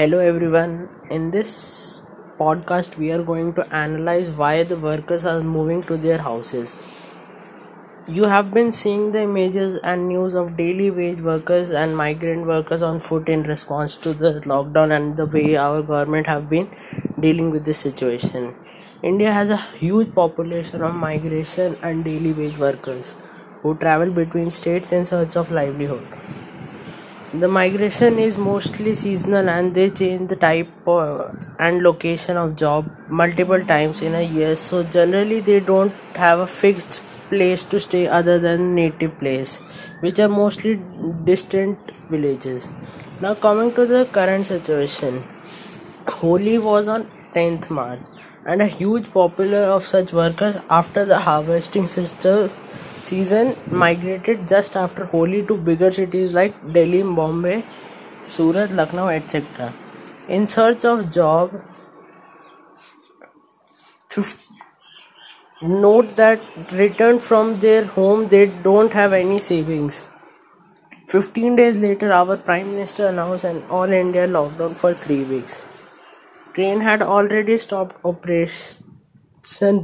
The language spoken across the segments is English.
Hello everyone, in this podcast we are going to analyze why the workers are moving to their houses. You have been seeing the images and news of daily wage workers and migrant workers on foot in response to the lockdown and the way our government have been dealing with this situation. India has a huge population of migration and daily wage workers who travel between states in search of livelihood. The migration is mostly seasonal and they change the type and location of job multiple times in a year. So generally they don't have a fixed place to stay other than native place, which are mostly distant villages. Now coming to the current situation, Holi was on 10th March and a huge popular of such workers after the harvesting season migrated just after Holi to bigger cities like Delhi, Bombay, Surat, Lucknow, etc. in search of job. Note that returned from their home, they don't have any savings. 15 days later, our Prime Minister announced an all-India lockdown for 3 weeks. Train had already stopped operation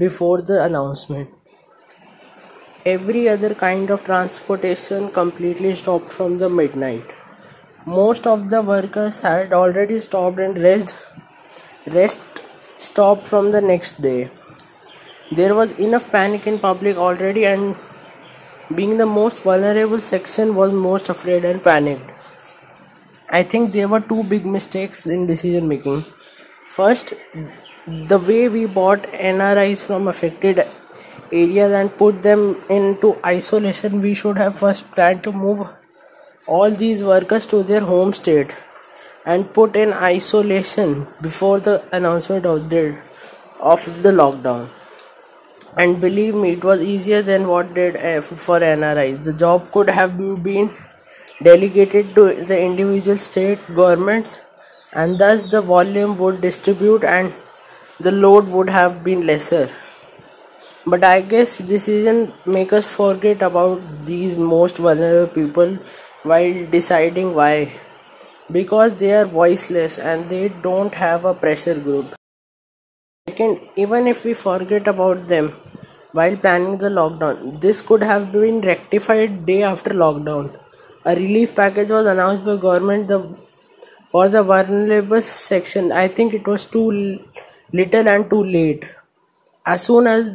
before the announcement. Every other kind of transportation completely stopped from the midnight. Most of the workers had already stopped and rest stopped from the next day. There was enough panic in public already, and being the most vulnerable section was most afraid and panicked. I think there were two big mistakes in decision making. First, the way we bought NRIs from affected areas and put them into isolation. We should have first planned to move all these workers to their home state and put in isolation before the announcement of the lockdown. And believe me, it was easier than what did for NRIs. The job could have been delegated to the individual state governments, and thus the volume would distribute and the load would have been lesser. But I guess decision makers forget about these most vulnerable people while deciding why. Because they are voiceless and they don't have a pressure group. Second, even if we forget about them while planning the lockdown, this could have been rectified day after lockdown. A relief package was announced by government for the vulnerable section. I think it was too little and too late. As soon as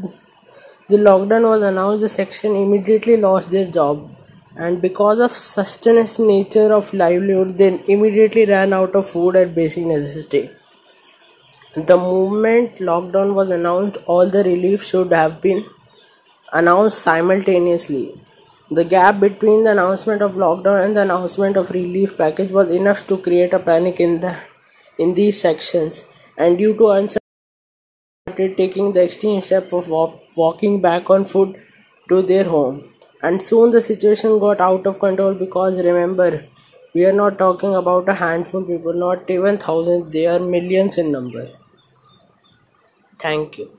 the lockdown was announced, the section immediately lost their job, and because of sustenance nature of livelihood, they immediately ran out of food and basic necessity. The moment lockdown was announced, all the relief should have been announced simultaneously. The gap between the announcement of lockdown and the announcement of relief package was enough to create a panic in these sections, and due to uncertainty, taking the extreme step of walking back on foot to their home. And soon the situation got out of control, because remember, we are not talking about a handful of people, not even thousands, they are millions in number. Thank you.